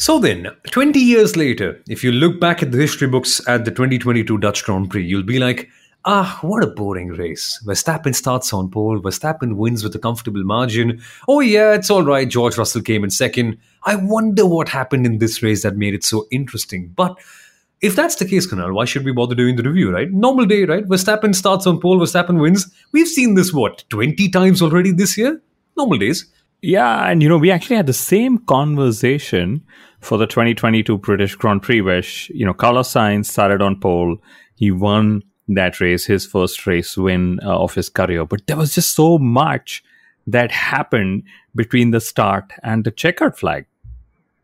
So then, 20 years later, if you look back at the history books at the 2022 Dutch Grand Prix, you'll be like, ah, what a boring race. Verstappen starts on pole, Verstappen wins with a comfortable margin. Oh yeah, it's all right, George Russell came in second. I wonder what happened in this race that made it so interesting. But if that's the case, Kunal, why should we bother doing the review, right? Normal day, right? Verstappen starts on pole, Verstappen wins. We've seen this, 20 times already this year? Normal days. Yeah, and we actually had the same conversation for the 2022 British Grand Prix, where, Carlos Sainz started on pole. He won that race, his first race win of his career. But there was just so much that happened between the start and the checkered flag.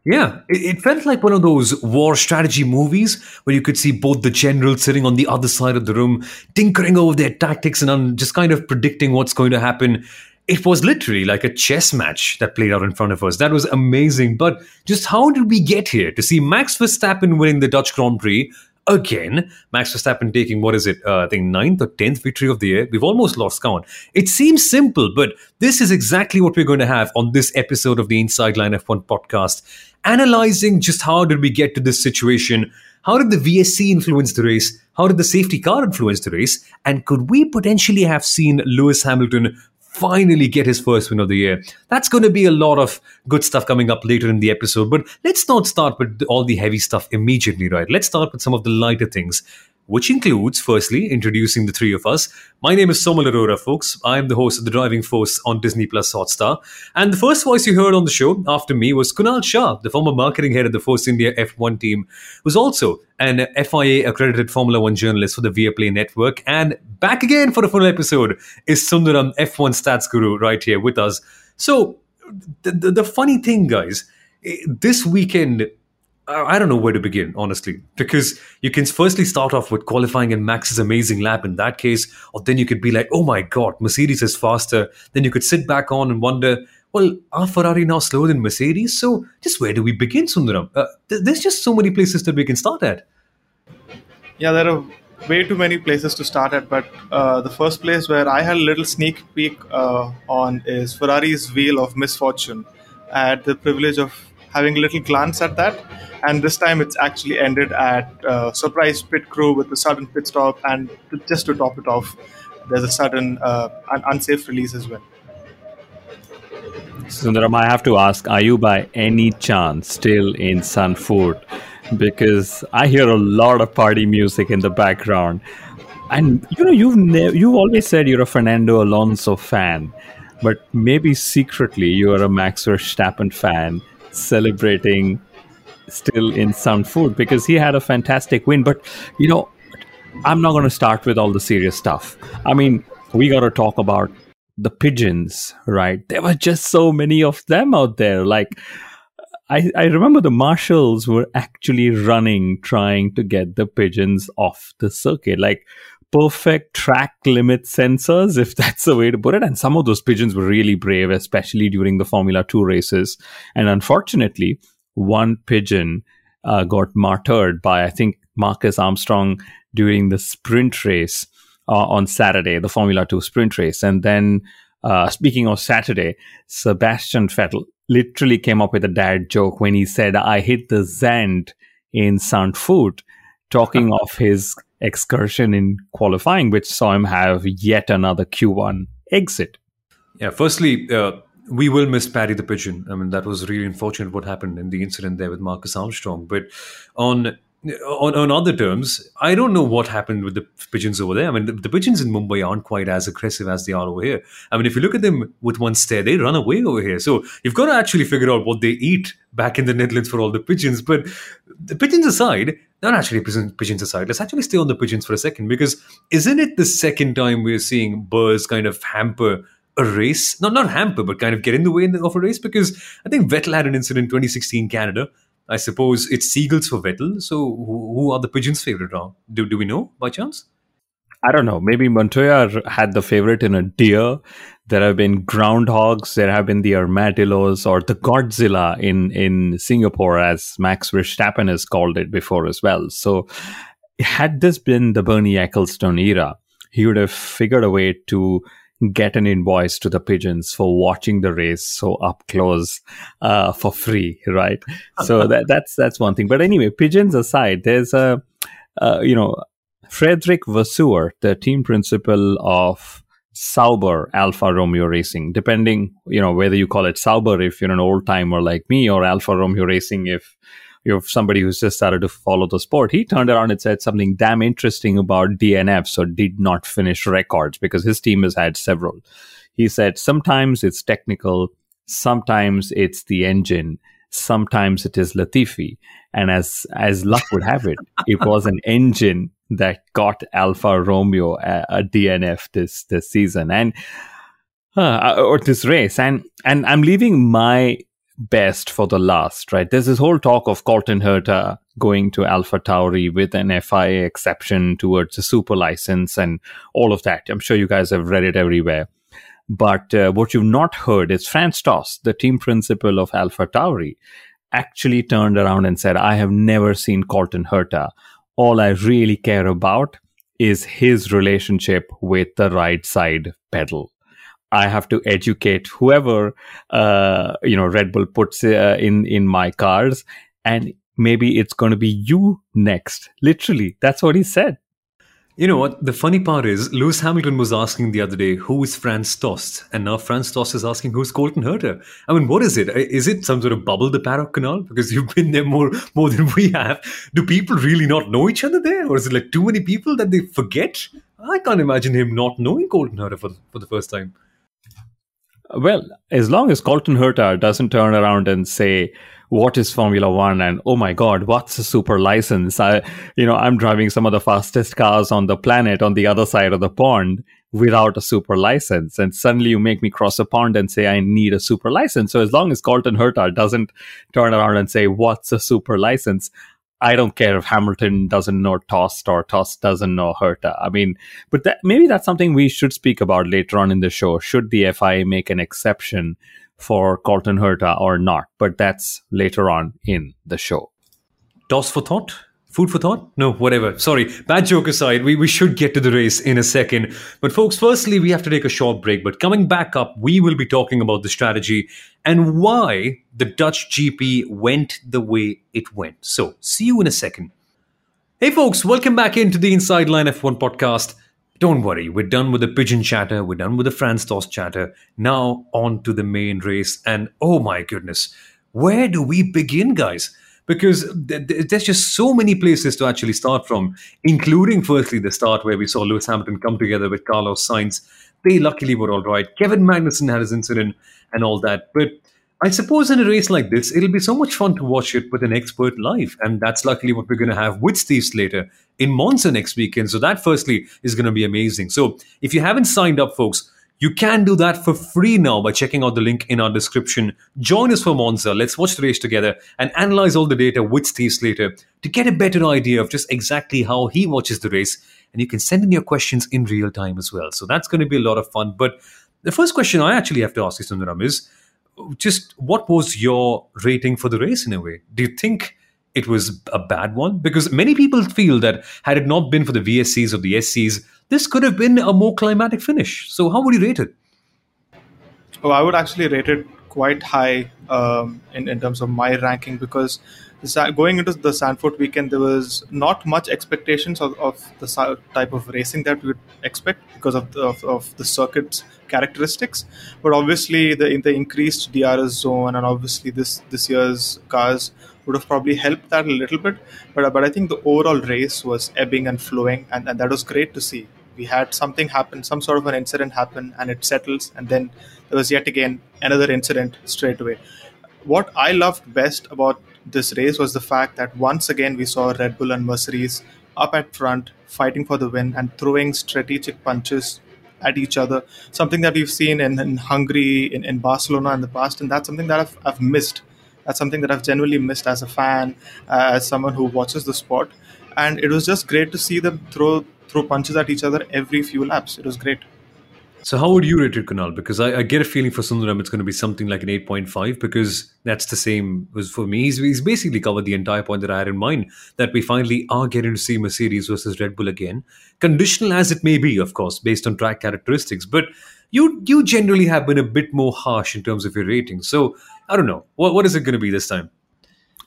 Yeah, it felt like one of those war strategy movies where you could see both the generals sitting on the other side of the room, tinkering over their tactics and just kind of predicting what's going to happen. It was literally like a chess match that played out in front of us. That was amazing. But just how did we get here to see Max Verstappen winning the Dutch Grand Prix again? Max Verstappen taking, I think 9th or 10th victory of the year. We've almost lost count. It seems simple, but this is exactly what we're going to have on this episode of the Inside Line F1 podcast, analyzing just how did we get to this situation. How did the VSC influence the race? How did the safety car influence the race? And could we potentially have seen Lewis Hamilton finally get his first win of the year? That's going to be a lot of good stuff coming up later in the episode, but let's not start with all the heavy stuff immediately, right? Let's start with some of the lighter things, which includes, firstly, introducing the three of us. My name is Somal Arora, folks. I'm the host of The Driving Force on Disney Plus Hotstar. And the first voice you heard on the show after me was Kunal Shah, the former marketing head of the Force India F1 team, who's also an FIA-accredited Formula 1 journalist for the ViaPlay network. And back again for a full episode is Sundaram, F1 stats guru, right here with us. So, the funny thing, guys, this weekend, I don't know where to begin, honestly, because you can firstly start off with qualifying and Max's amazing lap in that case, or then you could be like, oh my God, Mercedes is faster. Then you could sit back on and wonder, well, are Ferrari now slower than Mercedes? So just where do we begin, Sundaram? There's just so many places that we can start at. Yeah, there are way too many places to start at, but the first place where I had a little sneak peek on is Ferrari's wheel of misfortune. I had the privilege of having a little glance at that, and this time it's actually ended at surprise pit crew with a sudden pit stop, and just to top it off, there's a sudden an unsafe release as well. Sundaram, I have to ask, are you by any chance still in Zandvoort? Because I hear a lot of party music in the background, and you've always said you're a Fernando Alonso fan, but maybe secretly you are a Max Verstappen fan celebrating still in Zandvoort, because he had a fantastic win. But I'm not going to start with all the serious stuff. I mean, we got to talk about the pigeons, right? There were just so many of them out there. Like, I remember the marshals were actually running, trying to get the pigeons off the circuit. Like, perfect track limit sensors, if that's the way to put it. And some of those pigeons were really brave, especially during the Formula 2 races. And unfortunately, one pigeon got martyred by, I think, Marcus Armstrong during the sprint race on Saturday, the Formula 2 sprint race. And then, speaking of Saturday, Sebastian Vettel literally came up with a dad joke when he said, I hit the Zand in Zandvoort, talking of his excursion in qualifying, which saw him have yet another Q1 exit. Yeah, firstly, we will miss Paddy the Pigeon. I mean, that was really unfortunate what happened in the incident there with Marcus Armstrong. But on other terms, I don't know what happened with the pigeons over there. I mean, the pigeons in Mumbai aren't quite as aggressive as they are over here. I mean, if you look at them with one stare, they run away over here. So you've got to actually figure out what they eat back in the Netherlands for all the pigeons. But the pigeons aside, let's actually stay on the pigeons for a second, because isn't it the second time we're seeing birds kind of hamper a race? Not hamper, but kind of get in the way of a race, because I think Vettel had an incident in 2016 Canada. I suppose it's seagulls for Vettel. So who are the pigeons' favorite round? Do we know by chance? I don't know. Maybe Montoya had the favorite in a deer. There have been groundhogs. There have been the armadillos, or the Godzilla in Singapore, as Max Verstappen has called it before as well. So had this been the Bernie Ecclestone era, he would have figured a way to get an invoice to the pigeons for watching the race so up close for free, right? So that's one thing. But anyway, pigeons aside, there's a Frederic Vasseur, the team principal of Sauber Alfa Romeo Racing, depending, whether you call it Sauber if you're an old timer like me, or Alfa Romeo Racing if you're somebody who's just started to follow the sport. He turned around and said something damn interesting about DNFs, or did not finish records, because his team has had several. He said, sometimes it's technical, sometimes it's the engine, sometimes it is Latifi. And as luck would have it, it was an engine that got Alfa Romeo a DNF this season or this race. And I'm leaving my best for the last, right? There's this whole talk of Colton Herta going to Alpha Tauri with an FIA exception towards a super license and all of that. I'm sure you guys have read it everywhere. But what you've not heard is Franz Tost, the team principal of Alpha Tauri, actually turned around and said, I have never seen Colton Herta. All I really care about is his relationship with the right side pedal. I have to educate whoever, Red Bull puts in my cars, and maybe it's going to be you next. Literally, that's what he said. You know what? The funny part is, Lewis Hamilton was asking the other day, who is Franz Tost? And now Franz Tost is asking, who's Colton Herta? I mean, what is it? Is it some sort of bubble, the paddock, Kunal? Because you've been there more than we have. Do people really not know each other there? Or is it like too many people that they forget? I can't imagine him not knowing Colton Herta for the first time. Well, as long as Colton Herta doesn't turn around and say, what is Formula One? And oh my God, what's a super license? I'm driving some of the fastest cars on the planet on the other side of the pond without a super license. And suddenly you make me cross a pond and say, I need a super license. So as long as Colton Herta doesn't turn around and say, what's a super license? I don't care if Hamilton doesn't know Tost or Tost doesn't know Herta. I mean, but maybe that's something we should speak about later on in the show. Should the FIA make an exception for Colton Herta or not? But that's later on in the show. Toss for thought? Food for thought? No, whatever. Sorry, bad joke aside, we should get to the race in a second. But folks, firstly, we have to take a short break. But coming back up, we will be talking about the strategy and why the Dutch GP went the way it went. So, see you in a second. Hey folks, welcome back into the Inside Line F1 podcast. Don't worry, we're done with the pigeon chatter, we're done with the Franz Tost chatter. Now on to the main race, and oh my goodness, where do we begin, guys? Because there's just so many places to actually start from, including firstly the start where we saw Lewis Hamilton come together with Carlos Sainz. They luckily were all right. Kevin Magnussen had his incident and all that, but I suppose in a race like this, it'll be so much fun to watch it with an expert live. And that's luckily what we're going to have with Steve Slater in Monza next weekend. So that firstly is going to be amazing. So if you haven't signed up, folks, you can do that for free now by checking out the link in our description. Join us for Monza. Let's watch the race together and analyze all the data with Steve Slater to get a better idea of just exactly how he watches the race. And you can send in your questions in real time as well. So that's going to be a lot of fun. But the first question I actually have to ask you, Sundaram, is, just what was your rating for the race in a way? Do you think it was a bad one? Because many people feel that had it not been for the VSCs or the SCs, this could have been a more climatic finish. So how would you rate it? Oh, I would actually rate it quite high in terms of my ranking, because going into the Zandvoort weekend, there was not much expectations of the type of racing that we would expect because of the circuit's characteristics. But obviously, the increased DRS zone and obviously this year's cars would have probably helped that a little bit. But I think the overall race was ebbing and flowing, and that was great to see. We had something happen, some sort of an incident happen, and it settles, and then there was yet again another incident straight away. What I loved best about this race was the fact that once again we saw Red Bull and Mercedes up at front fighting for the win and throwing strategic punches at each other, something that we've seen in Hungary, in Barcelona in the past, and that's something that I've missed. That's something that I've genuinely missed as a fan, as someone who watches the sport, and it was just great to see them throw punches at each other every few laps. It was great. So how would you rate it, Kunal? Because I get a feeling for Sundaram it's going to be something like an 8.5, because that's the same as for me. He's basically covered the entire point that I had in mind, that we finally are getting to see Mercedes versus Red Bull again. Conditional as it may be, of course, based on track characteristics. But you generally have been a bit more harsh in terms of your ratings. So I don't know. What is it going to be this time?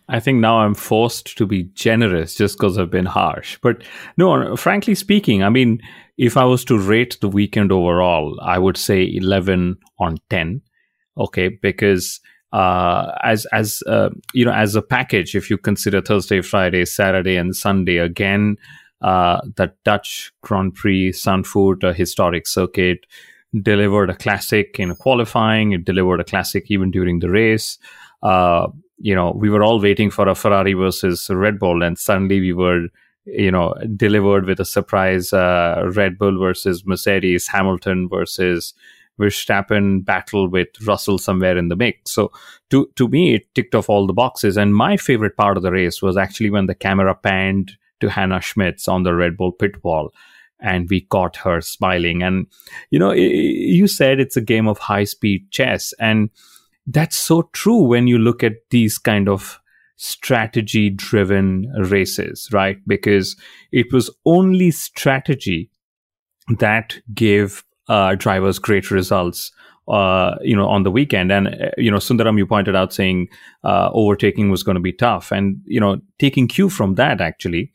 I think now I'm forced to be generous just because I've been harsh. But no, frankly speaking, I mean, if I was to rate the weekend overall, I would say 11 on 10. Okay, because as a package, if you consider Thursday, Friday, Saturday, and Sunday, again, the Dutch Grand Prix, Zandvoort, a historic circuit, delivered a classic in qualifying. It delivered a classic even during the race. We were all waiting for a Ferrari versus Red Bull, and suddenly we were, delivered with a surprise Red Bull versus Mercedes, Hamilton versus Verstappen battle with Russell somewhere in the mix. So to me, it ticked off all the boxes. And my favorite part of the race was actually when the camera panned to Hannah Schmitz on the Red Bull pit wall, and we caught her smiling. And, you said it's a game of high-speed chess, and that's so true when you look at these kind of strategy-driven races, right? Because it was only strategy that gave drivers great results, on the weekend. And, Sundaram, you pointed out saying overtaking was going to be tough. And, taking cue from that, actually,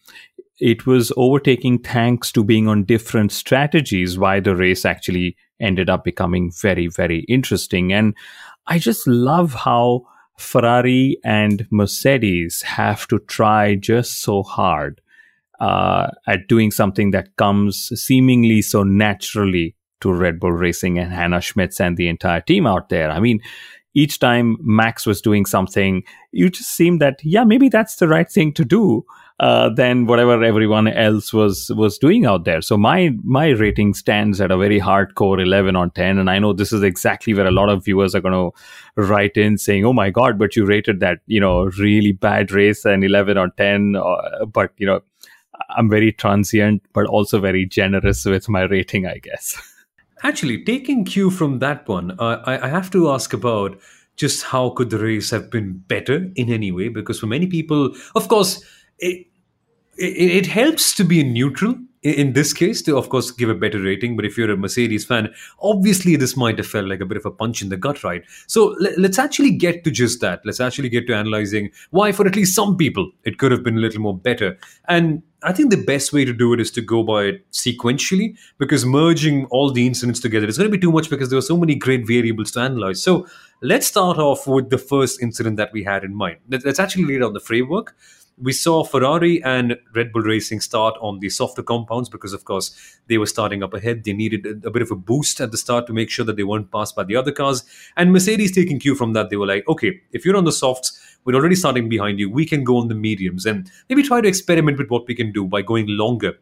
it was overtaking thanks to being on different strategies why the race actually ended up becoming very, very interesting. And I just love how Ferrari and Mercedes have to try just so hard at doing something that comes seemingly so naturally to Red Bull Racing and Hannah Schmitz and the entire team out there. I mean, each time Max was doing something, you just seemed that, yeah, maybe that's the right thing to do than whatever everyone else was doing out there. So my rating stands at a very hardcore 11 on 10. And I know this is exactly where a lot of viewers are going to write in saying, oh my God, but you rated that, really bad race an 11 on 10. But, I'm very transient, but also very generous with my rating, I guess. Actually, taking cue from that one, I have to ask about just how could the race have been better in any way? Because for many people, of course, it helps to be neutral in this case to, of course, give a better rating. But if you're a Mercedes fan, obviously this might have felt like a bit of a punch in the gut, right? So let's actually get to just that. Let's actually get to analyzing why, for at least some people, it could have been a little more better. And I think the best way to do it is to go by it sequentially, because merging all the incidents together is going to be too much because there are so many great variables to analyze. So let's start off with the first incident that we had in mind. Let's actually lay down the framework. We saw Ferrari and Red Bull Racing start on the softer compounds because, of course, they were starting up ahead. They needed a bit of a boost at the start to make sure that they weren't passed by the other cars. And Mercedes, taking cue from that, they were like, okay, if you're on the softs, we're already starting behind you. We can go on the mediums and maybe try to experiment with what we can do by going longer.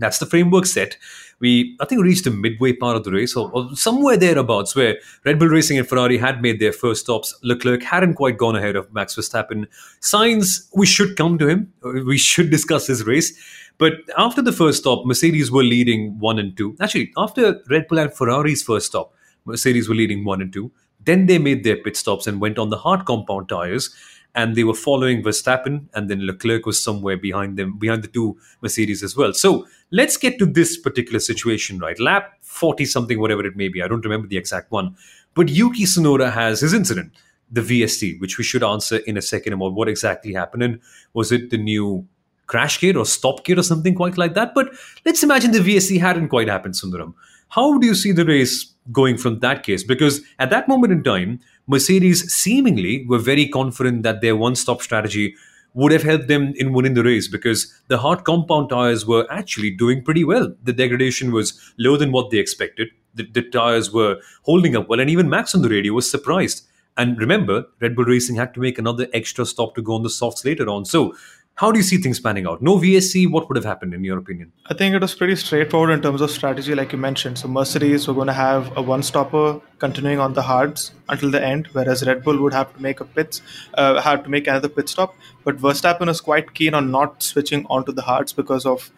That's the framework set. I think reached the midway part of the race or somewhere thereabouts where Red Bull Racing and Ferrari had made their first stops. Leclerc hadn't quite gone ahead of Max Verstappen. Sainz, we should come to him. We should discuss his race. But after the first stop, Mercedes were leading 1 and 2. Actually, after Red Bull and Ferrari's first stop, Mercedes were leading 1 and 2. Then they made their pit stops and went on the hard compound tires. And they were following Verstappen, and then Leclerc was somewhere behind them, behind the two Mercedes as well. So let's get to this particular situation, right? Lap 40-something, whatever it may be. I don't remember the exact one. But Yuki Tsunoda has his incident, the VST, which we should answer in a second about what exactly happened. And was it the new crash gate or stop gate or something quite like that? But let's imagine the VST hadn't quite happened, Sundaram. How do you see the race going from that case? Because at that moment in time, Mercedes seemingly were very confident that their one-stop strategy would have helped them in winning the race because the hard compound tires were actually doing pretty well. The degradation was lower than what they expected. The tires were holding up well, and even Max on the radio was surprised. And remember, Red Bull Racing had to make another extra stop to go on the softs later on. So how do you see things panning out? No VSC, what would have happened in your opinion? I think it was pretty straightforward in terms of strategy, like you mentioned. So Mercedes were going to have a one-stopper continuing on the hards until the end, whereas Red Bull would have to make another pit stop. But Verstappen was quite keen on not switching onto the hards because of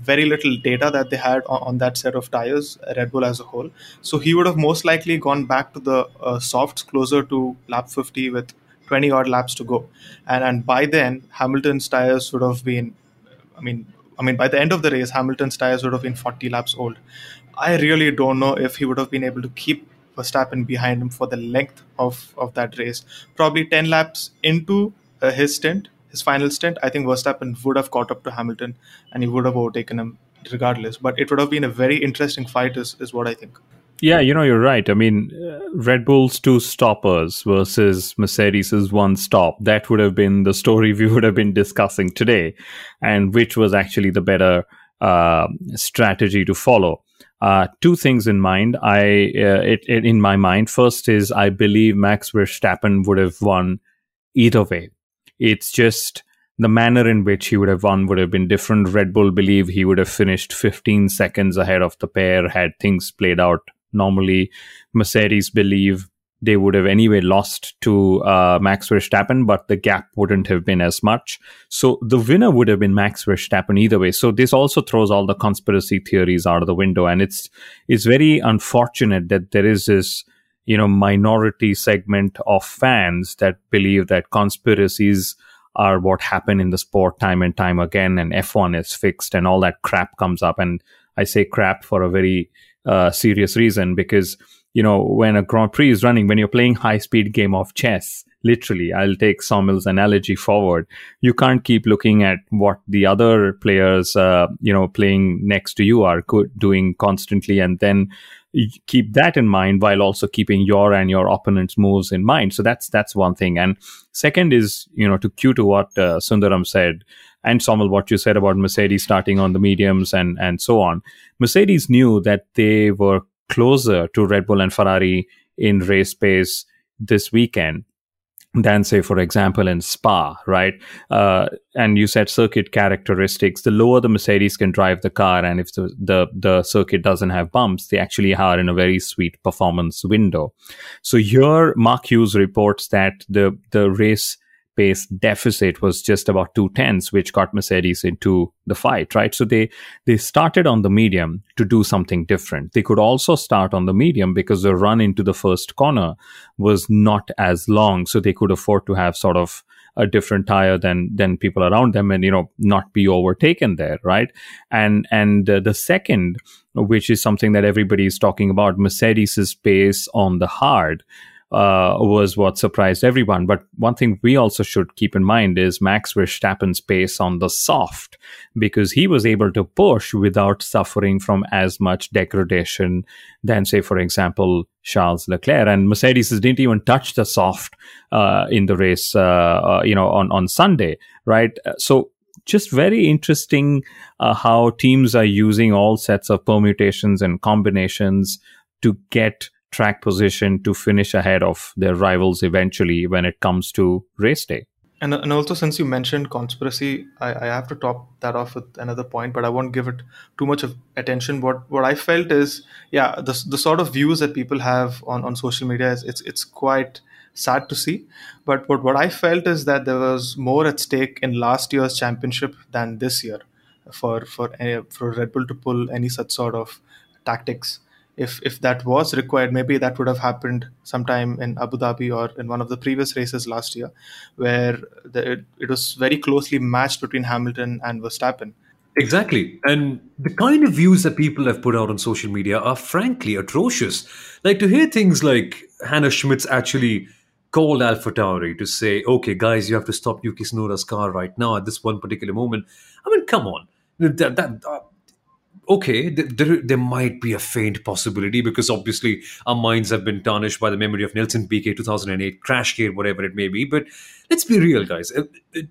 very little data that they had on that set of tires, Red Bull as a whole. So he would have most likely gone back to the softs closer to lap 50 with 20 odd laps to go, and by then Hamilton's tires would have been, by the end of the race Hamilton's tires would have been 40 laps old, I really don't know if he would have been able to keep Verstappen behind him for the length of that race. Probably 10 laps into his final stint, I think Verstappen would have caught up to Hamilton and he would have overtaken him regardless. But it would have been a very interesting fight is what I think. Yeah, you're right. I mean, Red Bull's two stoppers versus Mercedes's one stop. That would have been the story we would have been discussing today, and which was actually the better strategy to follow. Two things in mind. In my mind, first is I believe Max Verstappen would have won either way. It's just the manner in which he would have won would have been different. Red Bull believe he would have finished 15 seconds ahead of the pair had things played out normally. Mercedes believe they would have anyway lost to Max Verstappen, but the gap wouldn't have been as much. So the winner would have been Max Verstappen either way. So this also throws all the conspiracy theories out of the window. And it's very unfortunate that there is this, minority segment of fans that believe that conspiracies are what happen in the sport time and time again, and F1 is fixed and all that crap comes up. And I say crap for a very serious reason, because when a Grand Prix is running, when you're playing high-speed game of chess, literally, I'll take Somal's analogy forward, you can't keep looking at what the other players, playing next to you are doing constantly, and then keep that in mind while also keeping your opponent's moves in mind. So that's one thing. And second is, to cue to what Sundaram said, and Somal, what you said about Mercedes starting on the mediums and so on. Mercedes knew that they were closer to Red Bull and Ferrari in race pace this weekend than, say, for example, in Spa, right? And you said circuit characteristics. The lower the Mercedes can drive the car, and if the circuit doesn't have bumps, they actually are in a very sweet performance window. So here, Mark Hughes reports that the race pace deficit was just about 0.2, which got Mercedes into the fight, right? So they started on the medium to do something different. They could also start on the medium because the run into the first corner was not as long, so they could afford to have sort of a different tire than people around them and, not be overtaken there, right? And the second, which is something that everybody is talking about, Mercedes's pace on the hard, was what surprised everyone. But one thing we also should keep in mind is Max Verstappen's pace on the soft, because he was able to push without suffering from as much degradation than, say, for example, Charles Leclerc. And Mercedes didn't even touch the soft in the race, on Sunday, right? So just very interesting how teams are using all sets of permutations and combinations to get track position to finish ahead of their rivals eventually when it comes to race day. And also, since you mentioned conspiracy, I have to top that off with another point, but I won't give it too much of attention. What I felt is, the sort of views that people have on social media, is it's quite sad to see. But what I felt is that there was more at stake in last year's championship than this year for Red Bull to pull any such sort of tactics. If that was required, maybe that would have happened sometime in Abu Dhabi or in one of the previous races last year, where it was very closely matched between Hamilton and Verstappen. Exactly. And the kind of views that people have put out on social media are frankly atrocious. Like, to hear things like Hannah Schmitz actually called Alpha Tauri to say, okay, guys, you have to stop Yuki Tsunoda's car right now at this one particular moment. I mean, come on. Okay, there might be a faint possibility, because obviously our minds have been tarnished by the memory of Nelson Piquet, 2008, Crashgate, whatever it may be. But let's be real, guys.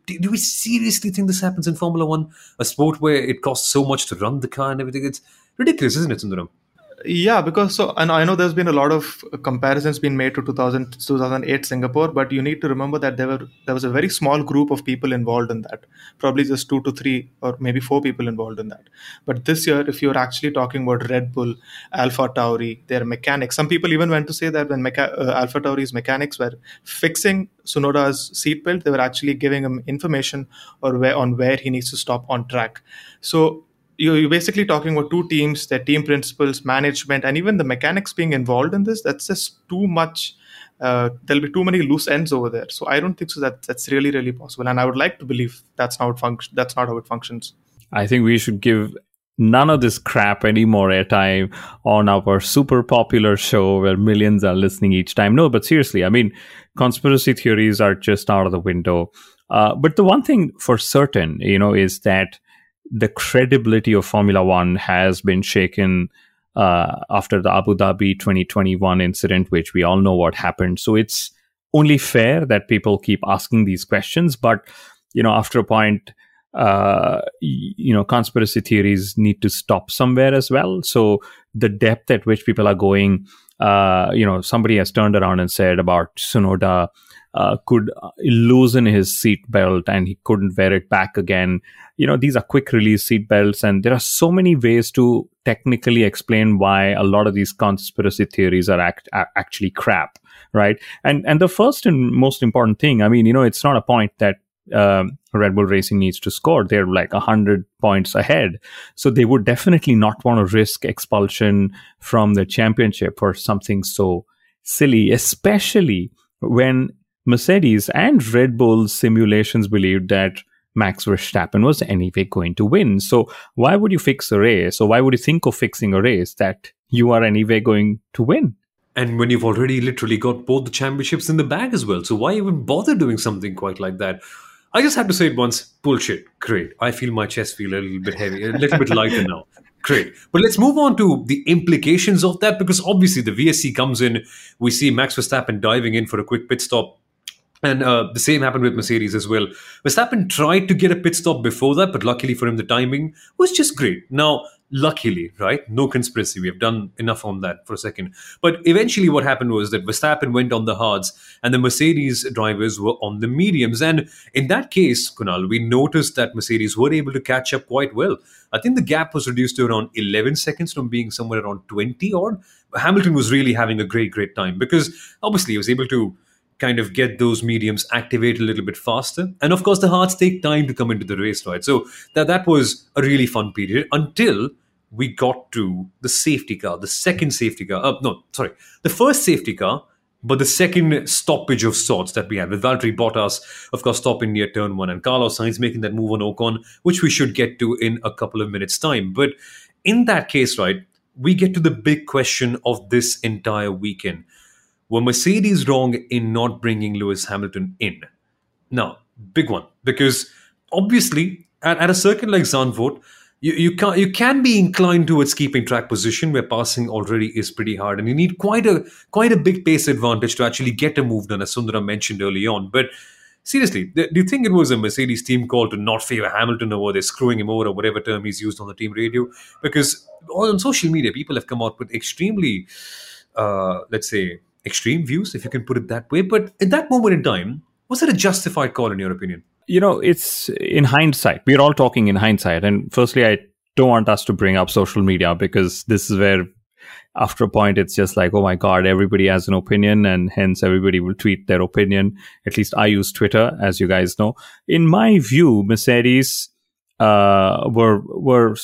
Do we seriously think this happens in Formula 1? A sport where it costs so much to run the car and everything? It's ridiculous, isn't it, Sundaram? Yeah, and I know there's been a lot of comparisons being made to 2008 Singapore, but you need to remember that there was a very small group of people involved in that, probably just 2 to 3 or maybe 4 people involved in that. But this year, if you're actually talking about Red Bull, Alpha Tauri, their mechanics, some people even went to say that when Alpha Tauri's mechanics were fixing Tsunoda's seatbelt, they were actually giving him information on where he needs to stop on track. So you're basically talking about two teams, their team principals, management, and even the mechanics being involved in this. That's just too much. There'll be too many loose ends over there. So I don't think so that's really, really possible. And I would like to believe that's not how it functions. I think we should give none of this crap anymore airtime on our super popular show where millions are listening each time. No, but seriously, I mean, conspiracy theories are just out of the window. But the one thing for certain, you know, is that the credibility of Formula One has been shaken after the Abu Dhabi 2021 incident, which we all know what happened. So it's only fair that people keep asking these questions. But, you know, after a point, you know, conspiracy theories need to stop somewhere as well. So the depth at which people are going, you know, somebody has turned around and said about Tsunoda could loosen his seat belt and he couldn't wear it back again. You know, these are quick release seat belts, and there are so many ways to technically explain why a lot of these conspiracy theories are actually crap, right? And the first and most important thing, I mean, you know, it's not a point that Red Bull Racing needs to score. They're like 100 points ahead. So they would definitely not want to risk expulsion from the championship for something so silly, especially when Mercedes and Red Bull simulations believed that Max Verstappen was anyway going to win. So why would you fix a race? Or why would you think of fixing a race that you are anyway going to win? And when you've already literally got both the championships in the bag as well. So why even bother doing something quite like that? I just had to say it once. Bullshit. Great. I feel my chest feel a little bit heavy, a little bit lighter now. Great. But let's move on to the implications of that, because obviously the VSC comes in. We see Max Verstappen diving in for a quick pit stop. And the same happened with Mercedes as well. Verstappen tried to get a pit stop before that, but luckily for him, the timing was just great. Now, luckily, right? No conspiracy. We have done enough on that for a second. But eventually what happened was that Verstappen went on the hards and the Mercedes drivers were on the mediums. And in that case, Kunal, we noticed that Mercedes were able to catch up quite well. I think the gap was reduced to around 11 seconds from being somewhere around 20-odd. Hamilton was really having a great, great time because obviously he was able to kind of get those mediums activated a little bit faster. And of course, the hards take time to come into the race, right? So that was a really fun period until we got to the safety car, the second safety car. The first safety car, but the second stoppage of sorts that we had with Valtteri Bottas, of course, Top India turn one, and Carlos Sainz making that move on Ocon, which we should get to in a couple of minutes' time. But in that case, right, we get to the big question of this entire weekend. Were Mercedes wrong in not bringing Lewis Hamilton in? Now, big one, because obviously at a circuit like Zandvoort, you can be inclined towards keeping track position where passing already is pretty hard, and you need quite a big pace advantage to actually get a move done, as Sundaram mentioned early on. But seriously, do you think it was a Mercedes team call to not favour Hamilton, or were they screwing him over, or whatever term he's used on the team radio? Because on social media, people have come out with extremely, extreme views, if you can put it that way. But at that moment in time, was it a justified call in your opinion? You know, it's in hindsight. We're all talking in hindsight. And firstly, I don't want us to bring up social media because this is where, after a point, it's just like, oh my God, everybody has an opinion and hence everybody will tweet their opinion. At least I use Twitter, as you guys know. In my view, Mercedes were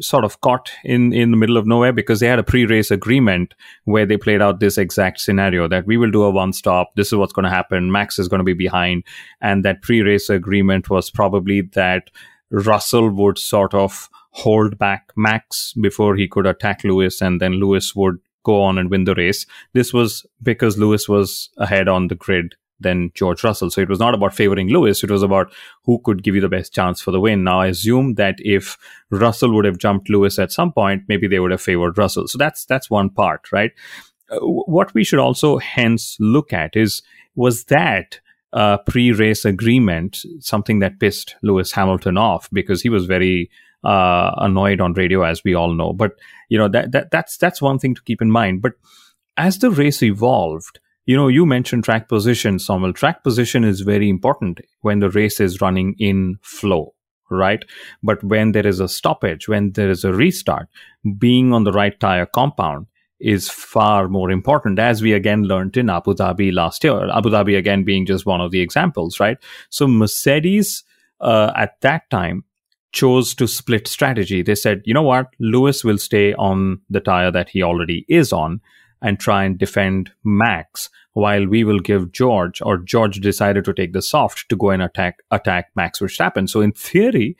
sort of caught in the middle of nowhere because they had a pre-race agreement where they played out this exact scenario that we will do a one-stop, this is what's going to happen, Max is going to be behind. And that pre-race agreement was probably that Russell would sort of hold back Max before he could attack Lewis, and then Lewis would go on and win the race. This was because Lewis was ahead on the grid than George Russell. So it was not about favoring Lewis. It was about who could give you the best chance for the win. Now, I assume that if Russell would have jumped Lewis at some point, maybe they would have favored Russell. So that's one part, right? What we should also hence look at is, was that pre-race agreement something that pissed Lewis Hamilton off? Because he was very annoyed on radio, as we all know. But, you know, that's one thing to keep in mind. But as the race evolved, you know, you mentioned track position, Somal. Track position is very important when the race is running in flow, right? But when there is a stoppage, when there is a restart, being on the right tire compound is far more important, as we again learned in Abu Dhabi last year. Abu Dhabi again being just one of the examples, right? So Mercedes at that time chose to split strategy. They said, you know what, Lewis will stay on the tire that he already is on and try and defend Max, while we will give George, or George decided to take the soft to go and attack Max Verstappen. So in theory,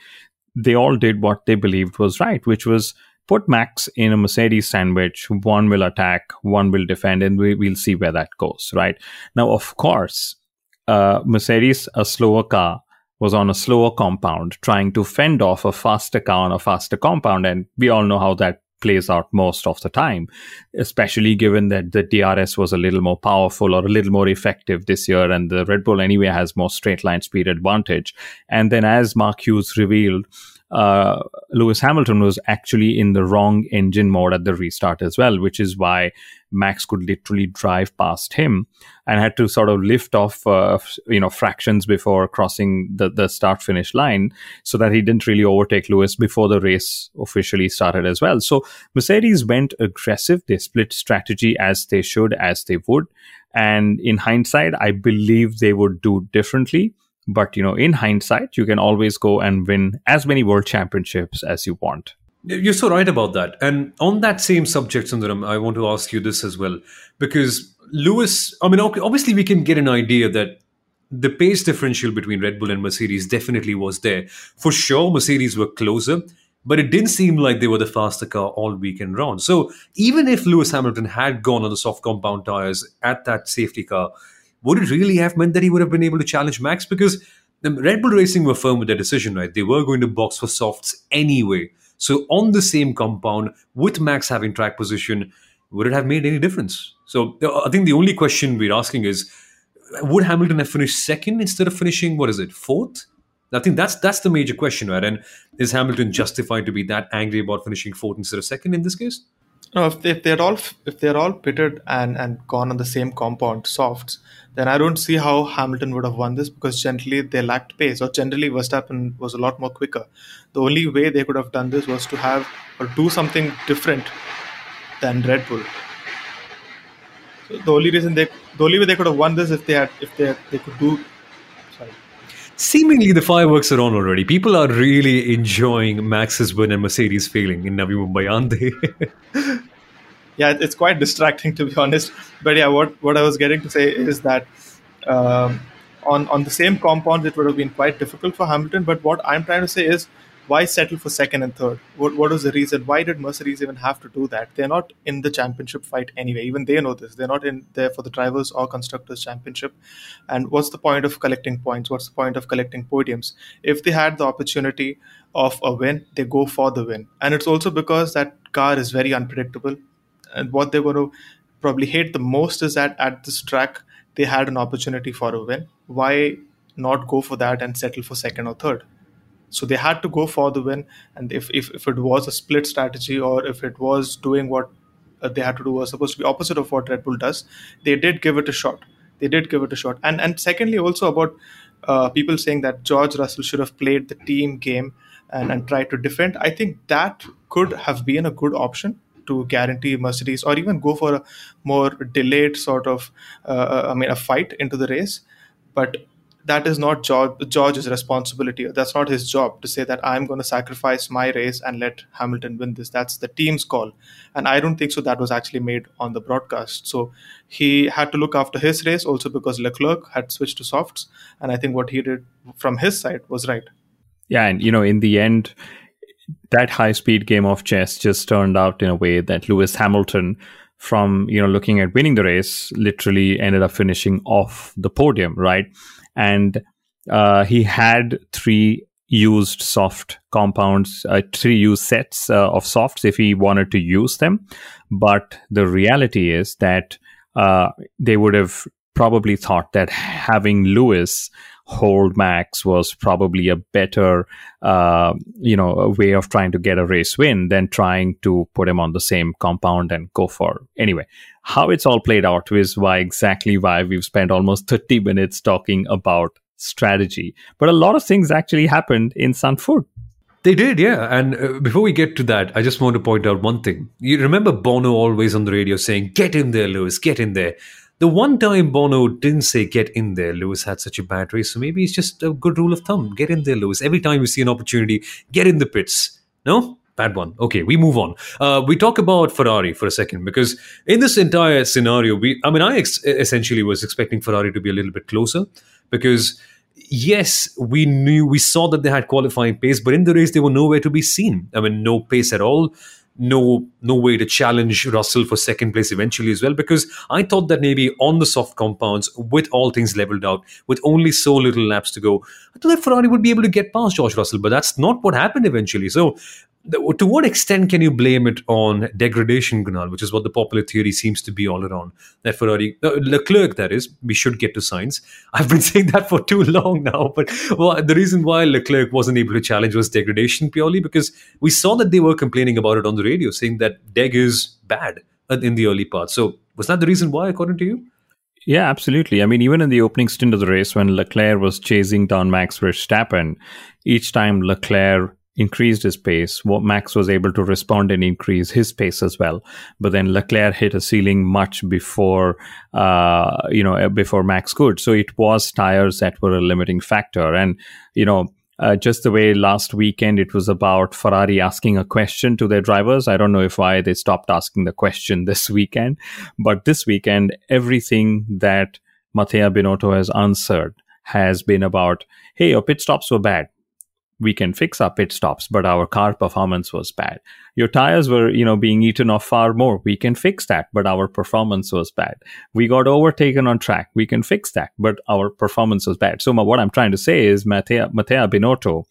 they all did what they believed was right, which was put Max in a Mercedes sandwich. One will attack, one will defend, and we'll see where that goes, right? Now, of course, Mercedes, a slower car, was on a slower compound trying to fend off a faster car on a faster compound. And we all know how that plays out most of the time, especially given that the DRS was a little more powerful or a little more effective this year, and the Red Bull anyway has more straight line speed advantage. And then, as Mark Hughes revealed, Lewis Hamilton was actually in the wrong engine mode at the restart as well, which is why Max could literally drive past him and had to sort of lift off, fractions before crossing the start-finish line, so that he didn't really overtake Lewis before the race officially started as well. So Mercedes went aggressive. They split strategy as they should, as they would. And in hindsight, I believe they would do differently. But, in hindsight, you can always go and win as many world championships as you want. You're so right about that. And on that same subject, Sundaram, I want to ask you this as well. Because Lewis, obviously we can get an idea that the pace differential between Red Bull and Mercedes definitely was there. For sure, Mercedes were closer, but it didn't seem like they were the faster car all weekend round. So even if Lewis Hamilton had gone on the soft compound tires at that safety car, would it really have meant that he would have been able to challenge Max? Because the Red Bull Racing were firm with their decision, right? They were going to box for softs anyway. So on the same compound, with Max having track position, would it have made any difference? So I think the only question we're asking is, would Hamilton have finished second instead of finishing, fourth? I think that's the major question, right? And is Hamilton justified to be that angry about finishing fourth instead of second in this case? No, if they're all pitted and gone on the same compound, softs, then I don't see how Hamilton would have won this, because generally they lacked pace, or generally Verstappen was a lot more quicker. The only way they could have done this was to have or do something different than Red Bull. So the only way they could have won this if they could do. Seemingly the fireworks are on already. People are really enjoying Max's win and Mercedes failing in Navi Mumbai, aren't they? Yeah, it's quite distracting, to be honest. But yeah, what I was getting to say is that on the same compound, it would have been quite difficult for Hamilton. But what I'm trying to say is, why settle for second and third? What was the reason? Why did Mercedes even have to do that? They're not in the championship fight anyway. Even they know this. They're not in there for the drivers or constructors championship. And what's the point of collecting points? What's the point of collecting podiums? If they had the opportunity of a win, they go for the win. And it's also because that car is very unpredictable. And what they're going to probably hate the most is that at this track, they had an opportunity for a win. Why not go for that and settle for second or third? So they had to go for the win. And if it was a split strategy, or if it was doing what they had to do was supposed to be opposite of what Red Bull does, they did give it a shot. And secondly, also about people saying that George Russell should have played the team game and tried to defend. I think that could have been a good option to guarantee Mercedes, or even go for a more delayed sort of, a fight into the race. But that is not George's responsibility. That's not his job to say that I'm going to sacrifice my race and let Hamilton win this. That's the team's call. And I don't think so that was actually made on the broadcast. So he had to look after his race also, because Leclerc had switched to softs. And I think what he did from his side was right. Yeah, and in the end, that high-speed game of chess just turned out in a way that Lewis Hamilton, from looking at winning the race, literally ended up finishing off the podium, right? And he had three used sets of softs if he wanted to use them. But the reality is that they would have probably thought that having Lewis hold Max was probably a better way of trying to get a race win than trying to put him on the same compound and go for. Anyway, how it's all played out is why we've spent almost 30 minutes talking about strategy. But a lot of things actually happened in Zandvoort. They did, yeah. And before we get to that, I just want to point out one thing. You remember Bono always on the radio saying, "Get in there, Lewis, get in there." The one time Bono didn't say "get in there," Lewis had such a bad race. So maybe it's just a good rule of thumb. Get in there, Lewis. Every time you see an opportunity, get in the pits. No? Bad one. Okay, we move on. We talk about Ferrari for a second, because in this entire scenario, I essentially was expecting Ferrari to be a little bit closer, because yes, we saw that they had qualifying pace, but in the race, they were nowhere to be seen. I mean, no pace at all. No way to challenge Russell for second place eventually as well, because I thought that maybe on the soft compounds, with all things leveled out, with only so little laps to go, I thought that Ferrari would be able to get past George Russell, but that's not what happened eventually. So to what extent can you blame it on degradation, Kunal, which is what the popular theory seems to be all around, that Leclerc, that is, we should get to Sainz. I've been saying that for too long now, but the reason why Leclerc wasn't able to challenge was degradation purely because we saw that they were complaining about it on the radio, saying that deg is bad in the early part. So was that the reason why, according to you? Yeah, absolutely. I mean, even in the opening stint of the race, when Leclerc was chasing down Max Verstappen, each time Leclerc increased his pace, Max was able to respond and increase his pace as well. But then Leclerc hit a ceiling much before Max could. So it was tires that were a limiting factor. And, just the way last weekend it was about Ferrari asking a question to their drivers. I don't know why they stopped asking the question this weekend. But this weekend, everything that Mattia Binotto has answered has been about, hey, your pit stops were bad. We can fix our pit stops, but our car performance was bad. Your tires were, being eaten off far more. We can fix that, but our performance was bad. We got overtaken on track. We can fix that, but our performance was bad. So what I'm trying to say is Mattia Binotto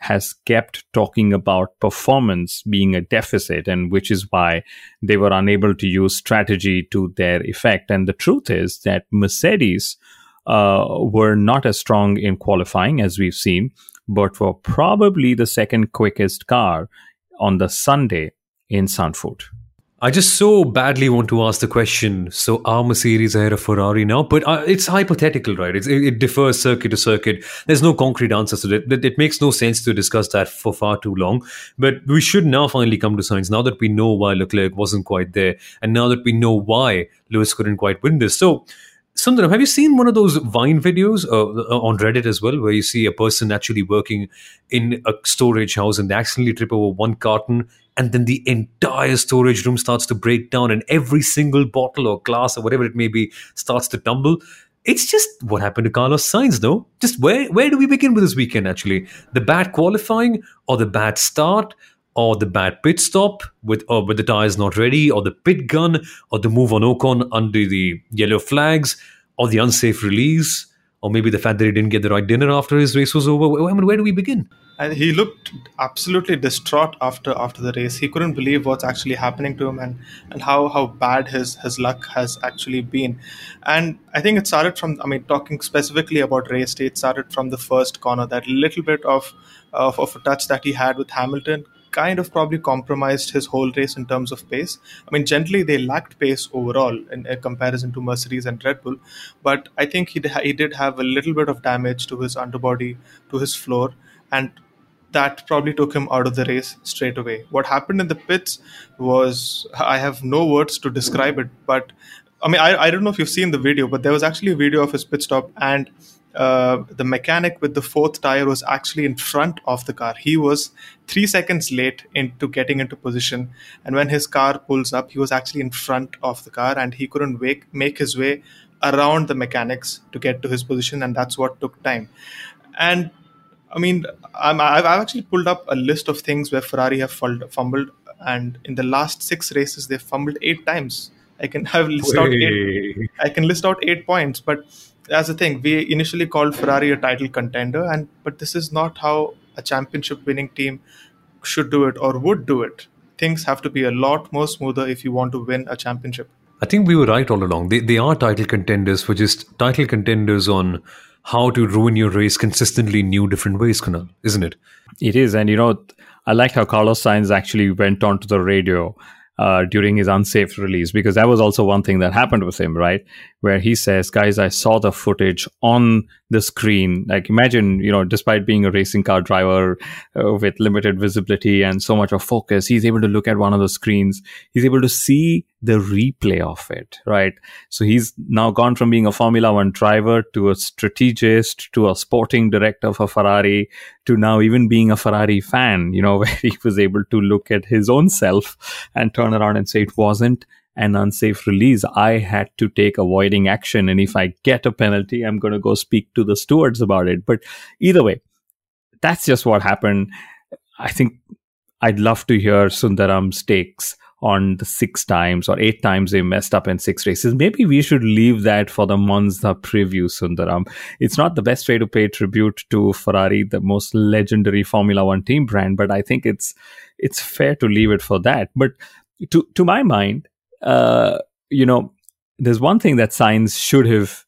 has kept talking about performance being a deficit, and which is why they were unable to use strategy to their effect. And the truth is that Mercedes were not as strong in qualifying as we've seen, but were probably the second quickest car on the Sunday in Zandvoort. I just so badly want to ask the question, so are Mercedes ahead of Ferrari now? But it's hypothetical, right? It differs circuit to circuit. There's no concrete answer to that. It makes no sense to discuss that for far too long. But we should now finally come to Sainz, now that we know why Leclerc wasn't quite there, and now that we know why Lewis couldn't quite win this. So, Sundaram, have you seen one of those Vine videos on Reddit as well, where you see a person actually working in a storage house and they accidentally trip over one carton and then the entire storage room starts to break down and every single bottle or glass or whatever it may be starts to tumble? It's just what happened to Carlos Sainz, no? Just where do we begin with this weekend, actually? The bad qualifying or the bad start? Or the bad pit stop with the tyres not ready, or the pit gun, or the move on Ocon under the yellow flags, or the unsafe release, or maybe the fact that he didn't get the right dinner after his race was over. I mean, where do we begin? And he looked absolutely distraught after the race. He couldn't believe what's actually happening to him and how bad his luck has actually been. And I think it started from, talking specifically about race day, it started from the first corner, that little bit of a touch that he had with Hamilton. Kind of probably compromised his whole race in terms of pace. Generally they lacked pace overall in comparison to Mercedes and Red Bull, but I think he did have a little bit of damage to his underbody, to his floor, and that probably took him out of the race straight away. What happened in the pits was, I have no words to describe it, but I don't know if you've seen the video, but there was actually a video of his pit stop, and the mechanic with the fourth tire was actually in front of the car. He was 3 seconds late into getting into position, and when his car pulls up, he was actually in front of the car, and he couldn't make his way around the mechanics to get to his position, and that's what took time. And I've actually pulled up a list of things where Ferrari have fumbled, and in the last 6 races, they've fumbled 8 times. I can list out 8 points, but that's the thing. We initially called Ferrari a title contender, but this is not how a championship-winning team should do it or would do it. Things have to be a lot more smoother if you want to win a championship. I think we were right all along. They are title contenders for just title contenders on how to ruin your race consistently in new different ways, Kunal, isn't it? It is, and I like how Carlos Sainz actually went onto the radio during his unsafe release, because that was also one thing that happened with him, right? Where he says, guys, I saw the footage on the screen. Like, imagine, despite being a racing car driver with limited visibility and so much of focus, he's able to look at one of the screens. He's able to see the replay of it, right? So he's now gone from being a Formula One driver to a strategist, to a sporting director for Ferrari, to now even being a Ferrari fan, where he was able to look at his own self and turn around and say it wasn't an unsafe release, I had to take avoiding action. And if I get a penalty, I'm going to go speak to the stewards about it. But either way, that's just what happened. I think I'd love to hear Sundaram's takes on the 6 times or 8 times they messed up in 6 races. Maybe we should leave that for the Monza preview, Sundaram. It's not the best way to pay tribute to Ferrari, the most legendary Formula One team brand, but I think it's fair to leave it for that. But to my mind, there's one thing that Sainz should have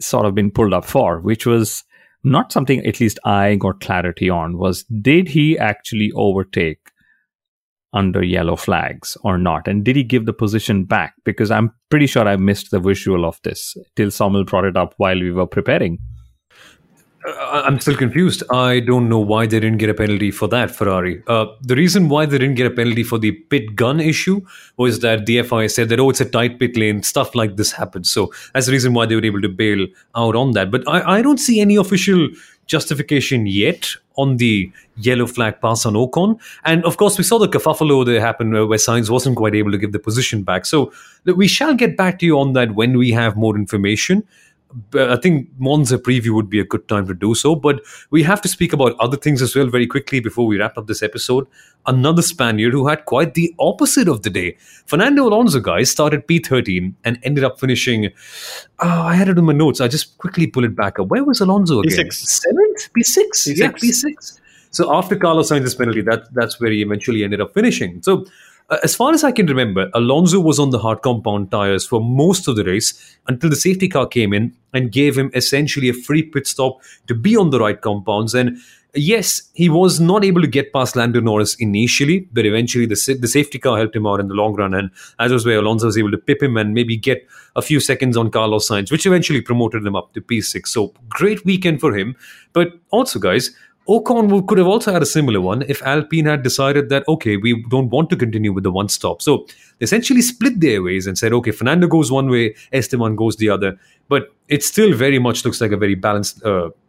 sort of been pulled up for, which was not something at least I got clarity on, was did he actually overtake under yellow flags or not? And did he give the position back? Because I'm pretty sure I missed the visual of this till Somal brought it up while we were preparing. I'm still confused. I don't know why they didn't get a penalty for that, Ferrari. The reason why they didn't get a penalty for the pit gun issue was that the FIA said that, it's a tight pit lane, stuff like this happens. So that's the reason why they were able to bail out on that. But I don't see any official justification yet on the yellow flag pass on Ocon. And of course, we saw the kerfuffle over there happen where Sainz wasn't quite able to give the position back. So we shall get back to you on that when we have more information. I think Monza preview would be a good time to do so, but we have to speak about other things as well very quickly before we wrap up this episode. Another Spaniard who had quite the opposite of the day. Fernando Alonso, guys, started P13 and ended up finishing... I had it in my notes. I just quickly pull it back up. Where was Alonso again? P6. 7th? P6? Yeah, P6. So after Carlos Sainz's penalty, that's where he eventually ended up finishing. So... as far as I can remember, Alonso was on the hard compound tyres for most of the race until the safety car came in and gave him essentially a free pit stop to be on the right compounds. And yes, he was not able to get past Lando Norris initially, but eventually the safety car helped him out in the long run. And that was where Alonso was able to pip him and maybe get a few seconds on Carlos Sainz, which eventually promoted him up to P6. So great weekend for him. But also, guys... Ocon could have also had a similar one if Alpine had decided that, we don't want to continue with the one stop. So they essentially split their ways and said, Fernando goes one way, Esteban goes the other. But it still very much looks like a very balanced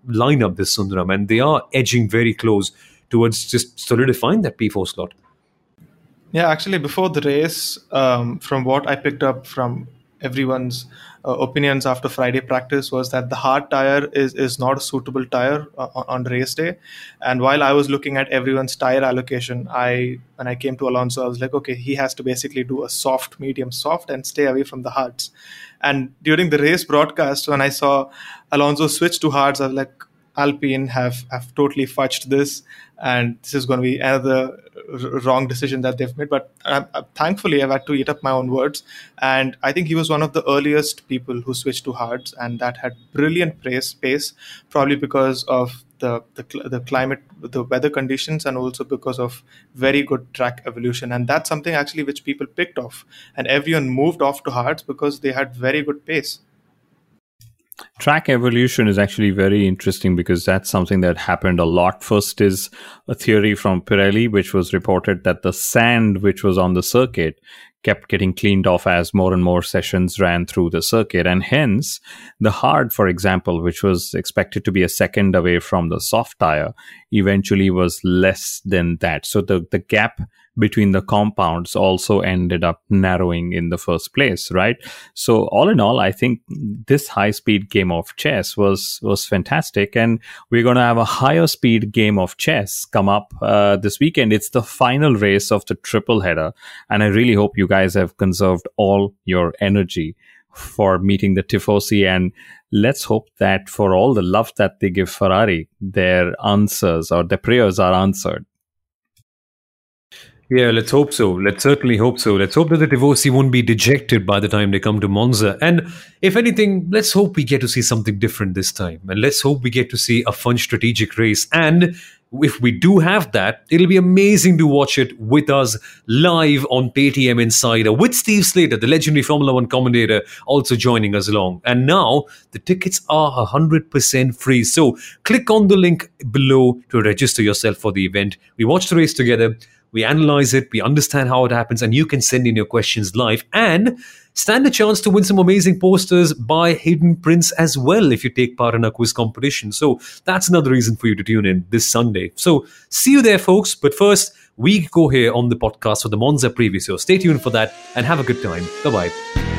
lineup, this Sundaram. And they are edging very close towards just solidifying that P4 slot. Yeah, actually, before the race, from what I picked up from everyone's opinions after Friday practice was that the hard tire is not a suitable tire on race day. And while I was looking at everyone's tire allocation, when I came to Alonso, I was like, he has to basically do a soft, medium, soft and stay away from the hards. And during the race broadcast, when I saw Alonso switch to hards, I was like, Alpine have totally fudged this, and this is going to be another wrong decision that they've made. But thankfully, I've had to eat up my own words. And I think he was one of the earliest people who switched to hards, and that had brilliant pace, probably because of the climate, the weather conditions, and also because of very good track evolution. And that's something actually which people picked off. And everyone moved off to hards because they had very good pace. Track evolution is actually very interesting because that's something that happened a lot. First is a theory from Pirelli, which was reported that the sand which was on the circuit kept getting cleaned off as more and more sessions ran through the circuit. And hence, the hard, for example, which was expected to be a second away from the soft tire, eventually was less than that. So the gap between the compounds also ended up narrowing in the first place, right? So all in all, I think this high-speed game of chess was fantastic. And we're going to have a higher-speed game of chess come up this weekend. It's the final race of the triple header. And I really hope you guys have conserved all your energy for meeting the Tifosi. And let's hope that for all the love that they give Ferrari, their answers or their prayers are answered. Yeah, let's hope so. Let's certainly hope so. Let's hope that the Tifosi won't be dejected by the time they come to Monza. And if anything, let's hope we get to see something different this time. And let's hope we get to see a fun strategic race. And if we do have that, it'll be amazing to watch it with us live on Paytm Insider with Steve Slater, the legendary Formula One commentator, also joining us along. And now the tickets are 100% free. So click on the link below to register yourself for the event. We watch the race together. We analyze it, we understand how it happens, and you can send in your questions live and stand a chance to win some amazing posters by Hidden Prince as well if you take part in our quiz competition. So that's another reason for you to tune in this Sunday. So see you there, folks. But first, we go here on the podcast for the Monza preview. So stay tuned for that and have a good time. Bye-bye.